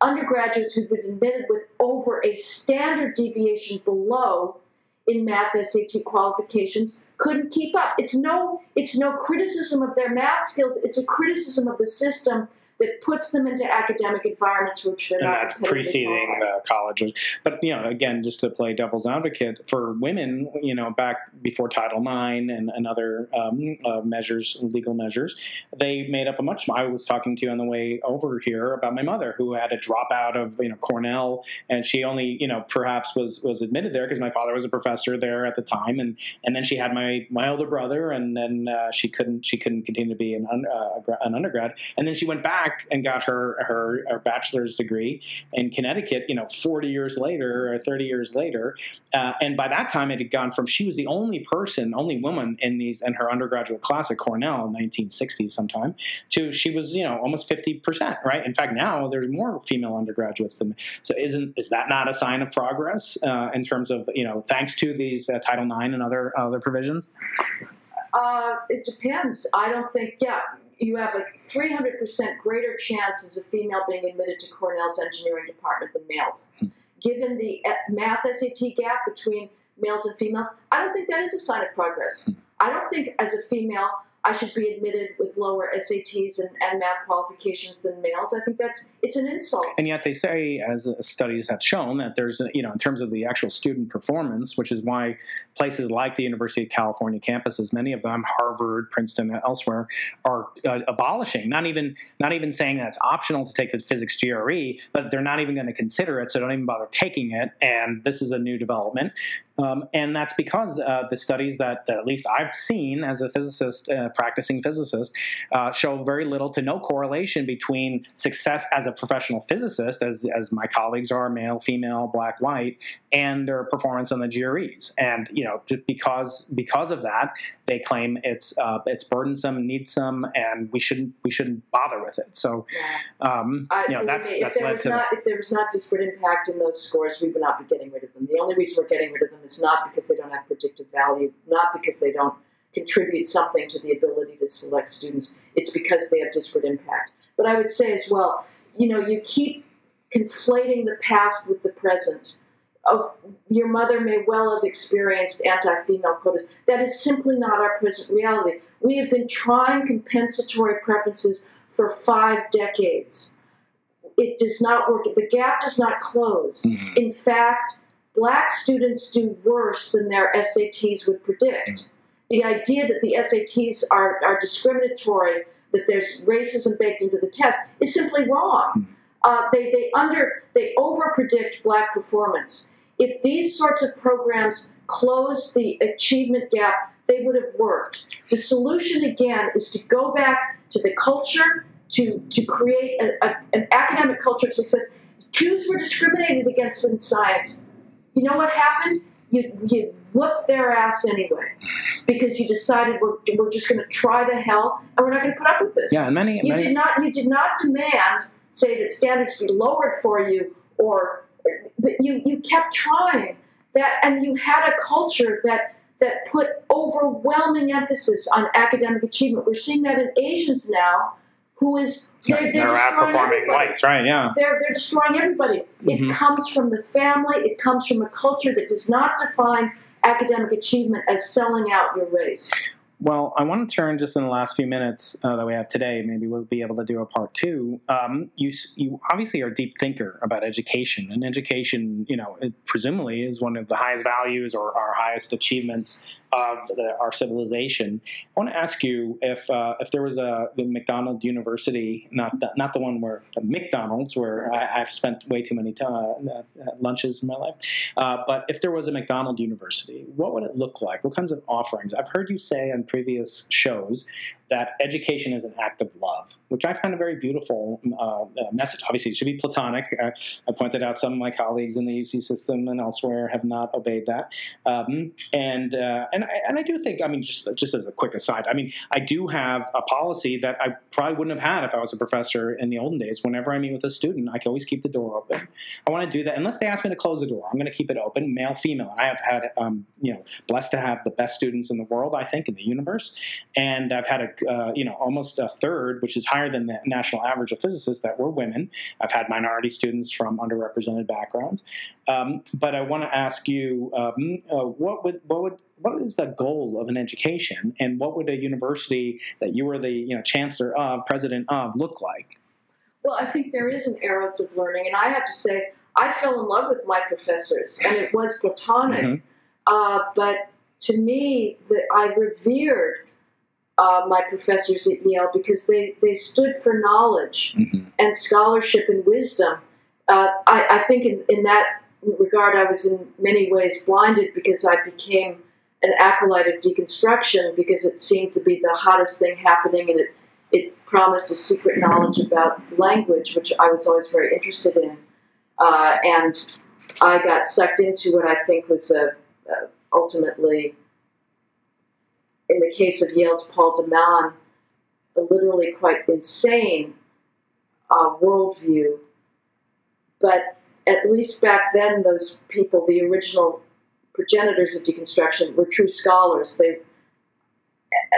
undergraduates who've been admitted with over a standard deviation below in math S A T qualifications couldn't keep up. It's no, it's no criticism of their math skills. It's a criticism of the system that puts them into academic environments which they're and not. And that's preceding the colleges. But, you know, again, just to play devil's advocate, for women, you know, back before Title nine and, and other um, uh, measures, legal measures, they made up a much, I was talking to you on the way over here about my mother who had a dropout of, you know, Cornell, and she only, you know, perhaps was, was admitted there because my father was a professor there at the time, and, and then she had my, my older brother, and then uh, she couldn't she couldn't continue to be an, uh, an undergrad. And then she went back and got her, her her bachelor's degree in Connecticut, you know, forty years later or thirty years later. Uh, and by that time, it had gone from she was the only person, only woman in these in her undergraduate class at Cornell in nineteen sixties sometime, to she was, you know, almost fifty percent, right? In fact, now there's more female undergraduates than so. Isn't is that not a sign of progress uh, in terms of, you know, thanks to these uh, Title nine and other uh, other provisions? Uh, it depends. I don't think, yeah. You have a three hundred percent greater chances of female being admitted to Cornell's engineering department than males. Given the math S A T gap between males and females, I don't think that is a sign of progress. I don't think as a female I should be admitted with lower S A Ts and, and math qualifications than males. I think that's it's an insult. And yet they say, as studies have shown, that there's, you know, in terms of the actual student performance, which is why places like the University of California campuses, many of them, Harvard, Princeton, and elsewhere, are uh, abolishing, not even not even saying that it's optional to take the physics G R E, but they're not even going to consider it, so don't even bother taking it, and this is a new development. Um, and that's because uh, the studies that, that at least I've seen as a physicist, uh, practicing physicist, uh, show very little to no correlation between success as a professional physicist, as as my colleagues are, male, female, black, white, and their performance on the G R Es. And, you know, because because of that, they claim it's uh, it's burdensome, needsome, and we shouldn't we shouldn't bother with it. So, um, uh, you know, that's, me, that's led to... Not, if there was not disparate impact in those scores, we would not be getting rid of them. The only reason we're getting rid of them is not because they don't have predictive value, not because they don't contribute something to the ability to select students. It's because they have disparate impact. But I would say as well, you know, you keep conflating the past with the present. Of your mother may well have experienced anti-female quotas. That is simply not our present reality. We have been trying compensatory preferences for five decades. It does not work. The gap does not close. Mm-hmm. In fact, black students do worse than their S A Ts would predict. Mm-hmm. The idea that the S A Ts are, are discriminatory, that there's racism baked into the test, is simply wrong. Uh, they they under they overpredict black performance. If these sorts of programs close the achievement gap, they would have worked. The solution, again, is to go back to the culture, to, to create a, a, an academic culture of success. Jews were discriminated against in science. You know what happened? You you whoop their ass anyway, because you decided we're we're just going to try the hell, and we're not going to put up with this. Yeah, and many you many... did not you did not demand say that standards be lowered for you, or but you you kept trying. that, and you had a culture that that put overwhelming emphasis on academic achievement. We're seeing that in Asians now, who is they're, they're, they're outperforming whites, right? Yeah, they're they're destroying everybody. Mm-hmm. It comes from the family. It comes from a culture that does not define academic achievement as selling out your race. Well, I want to turn just in the last few minutes uh, that we have today. Maybe we'll be able to do a part two. Um, you you obviously are a deep thinker about education, and education, you know, it presumably is one of the highest values or our highest achievements of the, our civilization. I want to ask you if uh, if there was a the McDonald University, not the, not the one where the McDonald's, where I, I've spent way too many t- uh, lunches in my life, uh, but if there was a McDonald University, what would it look like? What kinds of offerings? I've heard you say on previous shows that education is an act of love, which I find a very beautiful uh, message. Obviously, it should be platonic. Uh, I pointed out some of my colleagues in the U C system and elsewhere have not obeyed that. Um, and uh, and I, and I do think, I mean, just just as a quick aside, I mean, I do have a policy that I probably wouldn't have had if I was a professor in the olden days. Whenever I meet with a student, I can always keep the door open. I want to do that unless they ask me to close the door. I'm going to keep it open, male, female. I have had, um, you know, blessed to have the best students in the world, I think, in the universe, and I've had a Uh, you know, almost a third, which is higher than the national average of physicists, that were women. I've had minority students from underrepresented backgrounds. Um, but I want to ask you, um, uh, what would, what would, what is the goal of an education, and what would a university that you were the, you know, chancellor of, president of, look like? Well, I think there is an eros of learning, and I have to say, I fell in love with my professors, and it was platonic. Mm-hmm. Uh, but to me, the, I revered Uh, my professors at Yale, because they, they stood for knowledge mm-hmm. and scholarship and wisdom. Uh, I, I think in, in that regard, I was in many ways blinded, because I became an acolyte of deconstruction because it seemed to be the hottest thing happening, and it, it promised a secret knowledge about language, which I was always very interested in. Uh, and I got sucked into what I think was a, a ultimately... in the case of Yale's Paul Daman, a literally quite insane uh, worldview. But at least back then, those people, the original progenitors of deconstruction, were true scholars. They,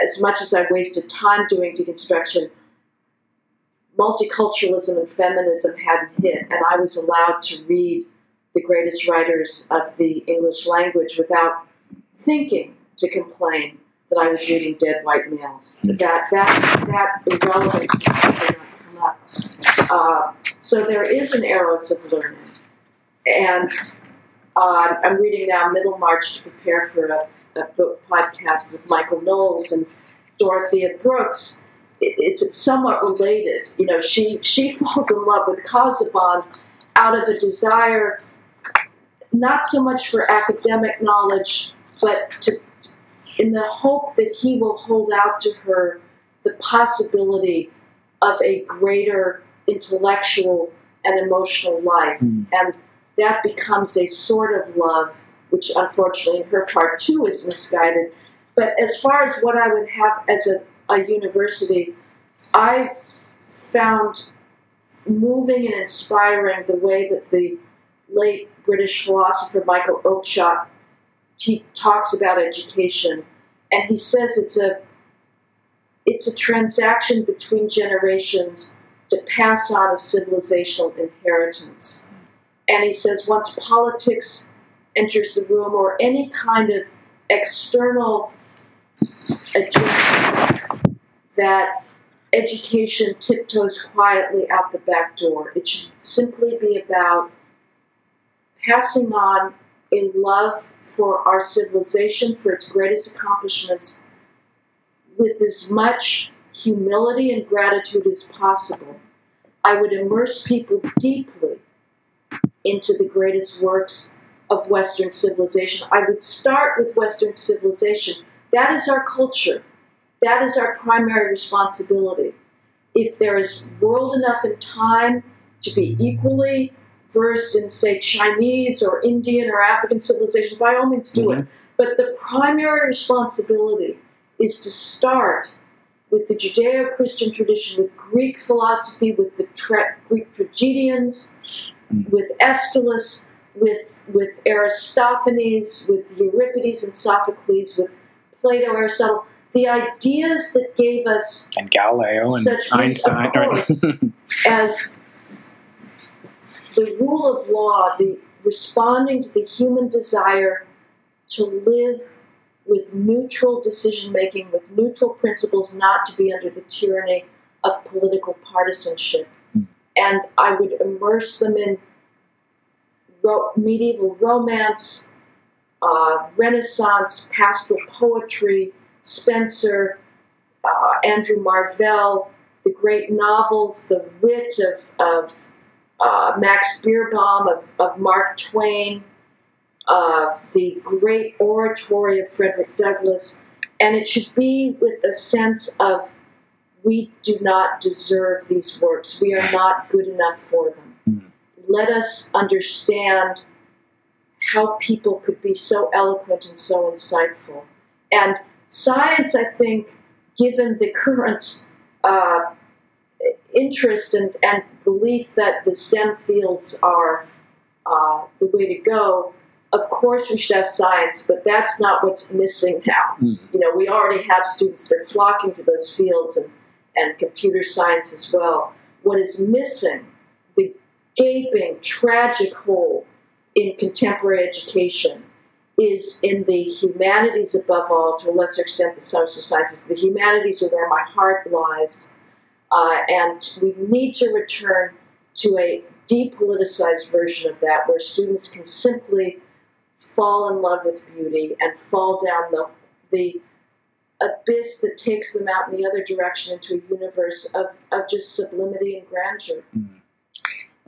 as much as I wasted time doing deconstruction, multiculturalism and feminism hadn't hit, and I was allowed to read the greatest writers of the English language without thinking to complain that I was reading dead white males. That that that irrelevance did not come up. Uh, so there is an eros of learning, and uh, I'm reading now Middlemarch to prepare for a, a book podcast with Michael Knowles and Dorothea Brooks. It, it's, it's somewhat related. You know, she she falls in love with Casaubon out of a desire, not so much for academic knowledge, but to in the hope that he will hold out to her the possibility of a greater intellectual and emotional life. Mm. And that becomes a sort of love, which unfortunately in her part too is misguided. But as far as what I would have as a, a university, I found moving and inspiring the way that the late British philosopher Michael Oakeshott He talks about education, and he says it's a it's a transaction between generations to pass on a civilizational inheritance. And he says once politics enters the room, or any kind of external agenda, that education tiptoes quietly out the back door. It should simply be about passing on in love for our civilization, for its greatest accomplishments, with as much humility and gratitude as possible. I would immerse people deeply into the greatest works of Western civilization. I would start with Western civilization. That is our culture. That is our primary responsibility. If there is world enough in time to be equally versed in, say, Chinese or Indian or African civilization, by all means do mm-hmm. it. But the primary responsibility is to start with the Judeo-Christian tradition, with Greek philosophy, with the tra- Greek tragedians, mm-hmm. with Aeschylus, with with Aristophanes, with Euripides and Sophocles, with Plato, Aristotle, the ideas that gave us and Galileo and such Einstein course, as the rule of law, the responding to the human desire to live with neutral decision-making, with neutral principles, not to be under the tyranny of political partisanship. Mm. And I would immerse them in ro- medieval romance, uh, Renaissance, pastoral poetry, Spencer, uh, Andrew Marvell, the great novels, the wit of, of uh, Max Beerbohm, of, of Mark Twain, Uh, the great oratory of Frederick Douglass, and it should be with a sense of we do not deserve these works. We are not good enough for them. Mm-hmm. Let us understand how people could be so eloquent and so insightful. And science, I think, given the current uh, interest and, and belief that the STEM fields are uh, the way to go, of course we should have science, but that's not what's missing now. Mm. You know, we already have students that are flocking to those fields and, and computer science as well. What is missing, the gaping, tragic hole in contemporary education, is in the humanities above all, to a lesser extent the social sciences. The humanities are where my heart lies, uh, and we need to return to a depoliticized version of that, where students can simply fall in love with beauty and fall down the, the abyss that takes them out in the other direction into a universe of, of just sublimity and grandeur. Mm.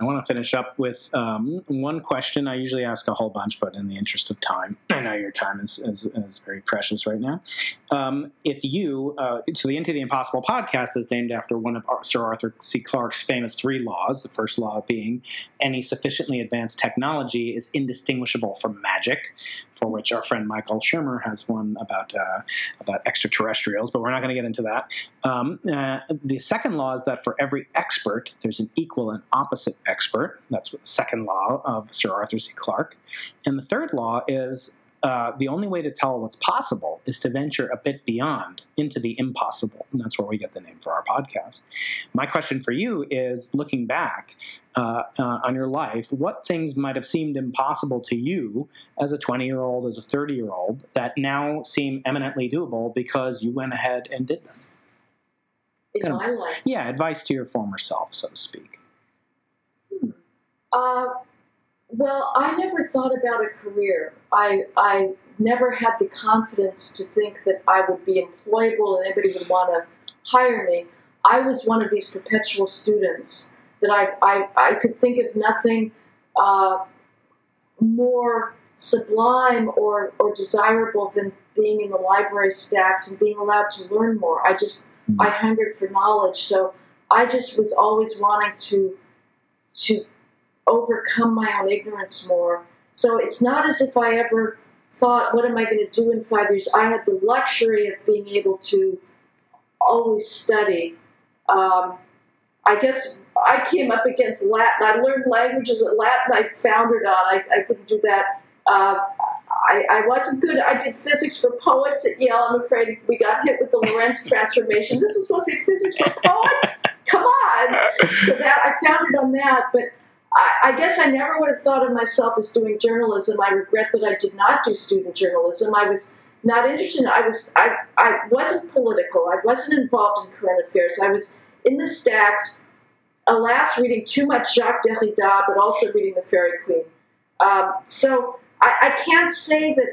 I want to finish up with um, one question. I usually ask a whole bunch, but in the interest of time, I know your time is, is, is very precious right now. Um, if you, uh, so the Into the Impossible podcast is named after one of Sir Arthur C. Clarke's famous three laws, the first law being any sufficiently advanced technology is indistinguishable from magic, for which our friend Michael Shermer has one about uh, about extraterrestrials, but we're not going to get into that. Um, uh, the second law is that for every expert, there's an equal and opposite expert. That's the second law of Sir Arthur C. Clarke. And the third law is uh, the only way to tell what's possible is to venture a bit beyond into the impossible. And that's where we get the name for our podcast. My question for you is, looking back uh, uh, on your life, what things might have seemed impossible to you as a twenty-year-old, as a thirty-year-old, that now seem eminently doable because you went ahead and did them? In my life? Yeah, advice to your former self, so to speak. Uh, well, I never thought about a career. I I never had the confidence to think that I would be employable and anybody would want to hire me. I was one of these perpetual students that I I, I could think of nothing uh, more sublime or, or desirable than being in the library stacks and being allowed to learn more. I just, mm-hmm. I hungered for knowledge. So I just was always wanting to to overcome my own ignorance more. So it's not as if I ever thought, what am I going to do in five years? I had the luxury of being able to always study. Um, I guess I came up against Latin. I learned languages that Latin I foundered on. I, I couldn't do that. Uh, I, I wasn't good. I did physics for poets at Yale. I'm afraid we got hit with the Lorentz transformation. This was supposed to be physics for poets? Come on! So that I foundered on that, but I guess I never would have thought of myself as doing journalism. I regret that I did not do student journalism. I was not interested. I was I I wasn't political. I wasn't involved in current affairs. I was in the stacks, alas, reading too much Jacques Derrida, but also reading The Faerie Queene. Um, so I, I can't say that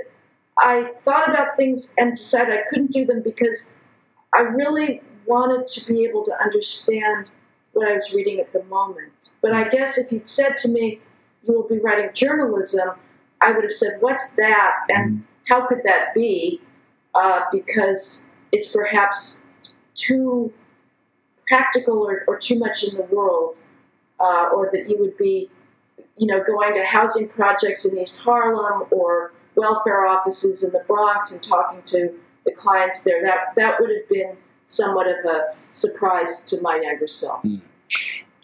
I thought about things and decided I couldn't do them, because I really wanted to be able to understand what I was reading at the moment. But I guess if you'd said to me, you will be writing journalism, I would have said, what's that, and how could that be? Uh, because it's perhaps too practical or, or too much in the world, uh, or that you would be, you know, going to housing projects in East Harlem or welfare offices in the Bronx and talking to the clients there. That that would have been somewhat of a surprise to my younger self. Mm.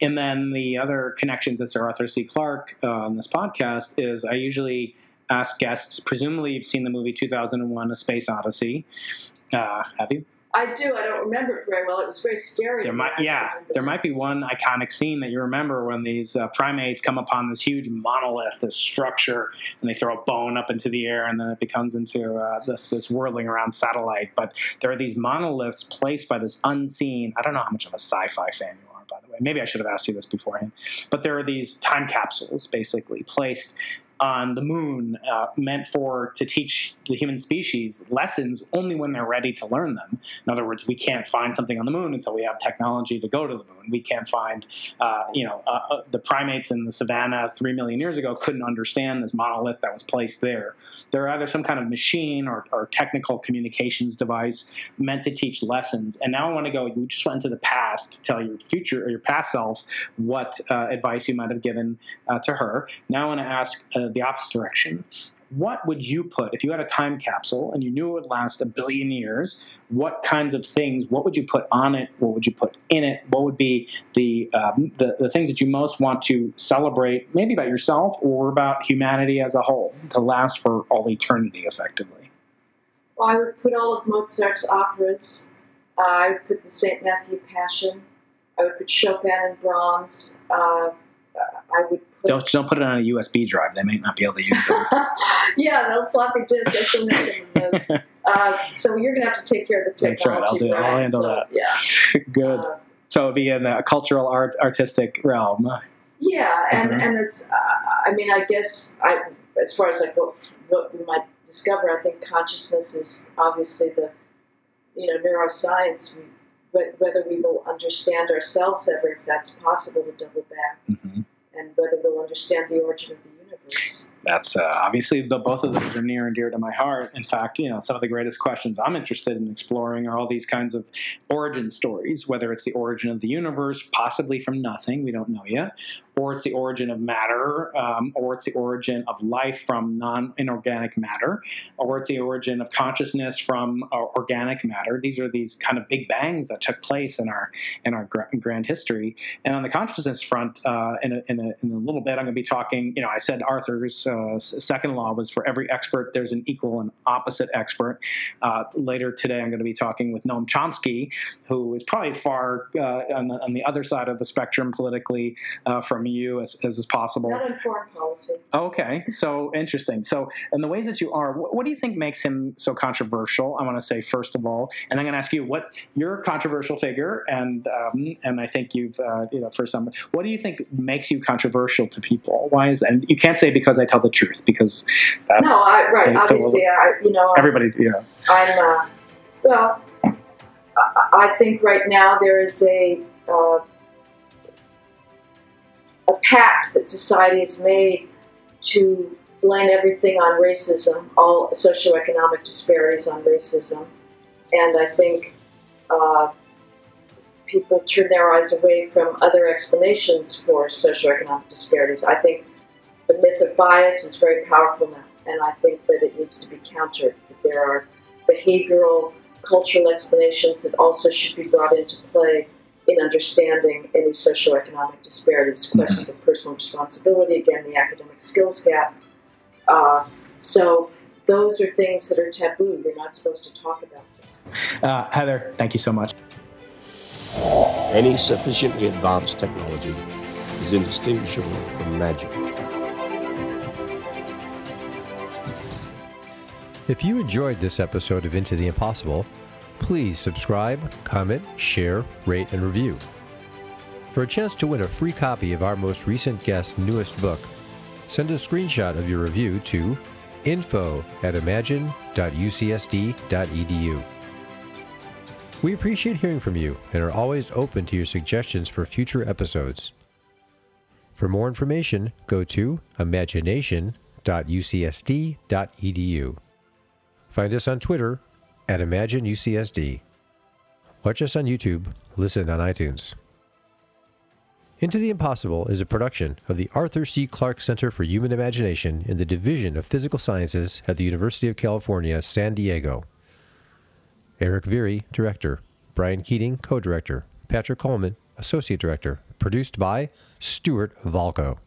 And then the other connection to Sir Arthur C. Clarke uh, on this podcast is I usually ask guests, presumably you've seen the movie two thousand one, A Space Odyssey. Uh, have you? I do. I don't remember it very well. It was very scary. There might, yeah, there might be one iconic scene that you remember when these uh, primates come upon this huge monolith, this structure, and they throw a bone up into the air, and then it becomes into uh, this this whirling around satellite. But there are these monoliths placed by this unseen. I don't know how much of a sci-fi fan you are, by the way. Maybe I should have asked you this beforehand. But there are these time capsules, basically, placed on the moon, uh, meant for to teach the human species lessons only when they're ready to learn them. In other words, we can't find something on the moon until we have technology to go to the moon. We can't find, uh, you know, uh, the primates in the savannah three million years ago couldn't understand this monolith that was placed there. They're either some kind of machine or, or technical communications device meant to teach lessons. And now I want to go, you just went into the past to tell your future or your past self what uh, advice you might have given uh, to her. Now I want to ask uh, the opposite direction. What would you put, if you had a time capsule and you knew it would last a billion years, what kinds of things, what would you put on it? What would you put in it? What would be the um, the, the things that you most want to celebrate, maybe about yourself or about humanity as a whole, to last for all eternity, effectively? Well, I would put all of Mozart's operas. Uh, I would put the Saint Matthew Passion. I would put Chopin and Brahms. Uh, I would put don't don't put it on a U S B drive. They may not be able to use it. Yeah, no floppy disk. I still need some of those. Uh, so you're gonna have to take care of the technology. That's right. I'll do. Right? I'll handle so, that. Yeah. Good. Uh, so it'll be in the cultural art artistic realm. Yeah, and mm-hmm. and it's. Uh, I mean, I guess I as far as like what what we might discover, I think consciousness is obviously the you know neuroscience. We, whether we will understand ourselves ever, if that's possible to double back, mm-hmm. and whether we'll understand the origin of the universe. That's uh, obviously the both of those are near and dear to my heart. In fact, you know, some of the greatest questions I'm interested in exploring are all these kinds of origin stories, whether it's the origin of the universe, possibly from nothing, we don't know yet, or it's the origin of matter, um, or it's the origin of life from non-inorganic matter, or it's the origin of consciousness from uh, organic matter. These are these kind of big bangs that took place in our in our gr- grand history. And on the consciousness front, uh, in, a, in, a, in a little bit, I'm going to be talking, you know, I said Arthur's uh, second law was for every expert, there's an equal and opposite expert. Uh, later today, I'm going to be talking with Noam Chomsky, who is probably as far uh, on, the, on the other side of the spectrum politically uh, from you as, as is possible. Not in foreign policy. Okay, so interesting. So, in the ways that you are, what, what do you think makes him so controversial? I want to say first of all, and I'm going to ask you what you're a controversial figure, and um, and I think you've uh, you know for some. What do you think makes you controversial to people? Why is that? And you can't say because I tell the truth because that's no, I, right? They, obviously, they, I, you know, everybody. Yeah, you know. I'm. Uh, well, I, I think right now there is a. Uh, a pact that society has made to blame everything on racism, all socioeconomic disparities on racism. And I think uh, people turn their eyes away from other explanations for socioeconomic disparities. I think the myth of bias is very powerful now, and I think that it needs to be countered. That there are behavioral, cultural explanations that also should be brought into play in understanding any socioeconomic disparities, questions of personal responsibility, again, the academic skills gap. Uh, so those are things that are taboo. You're not supposed to talk about them. Uh, Heather, thank you so much. Any sufficiently advanced technology is indistinguishable from magic. If you enjoyed this episode of Into the Impossible, please subscribe, comment, share, rate, and review. For a chance to win a free copy of our most recent guest's newest book, send a screenshot of your review to info at imagine dot u c s d dot e d u. We appreciate hearing from you and are always open to your suggestions for future episodes. For more information, go to imagination dot u c s d dot e d u. Find us on Twitter at Imagine U C S D. Watch us on YouTube, listen on iTunes. Into the Impossible is a production of the Arthur C. Clarke Center for Human Imagination in the Division of Physical Sciences at the University of California, San Diego. Eric Veery, Director. Brian Keating, Co-Director. Patrick Coleman, Associate Director. produced by Stuart Valco.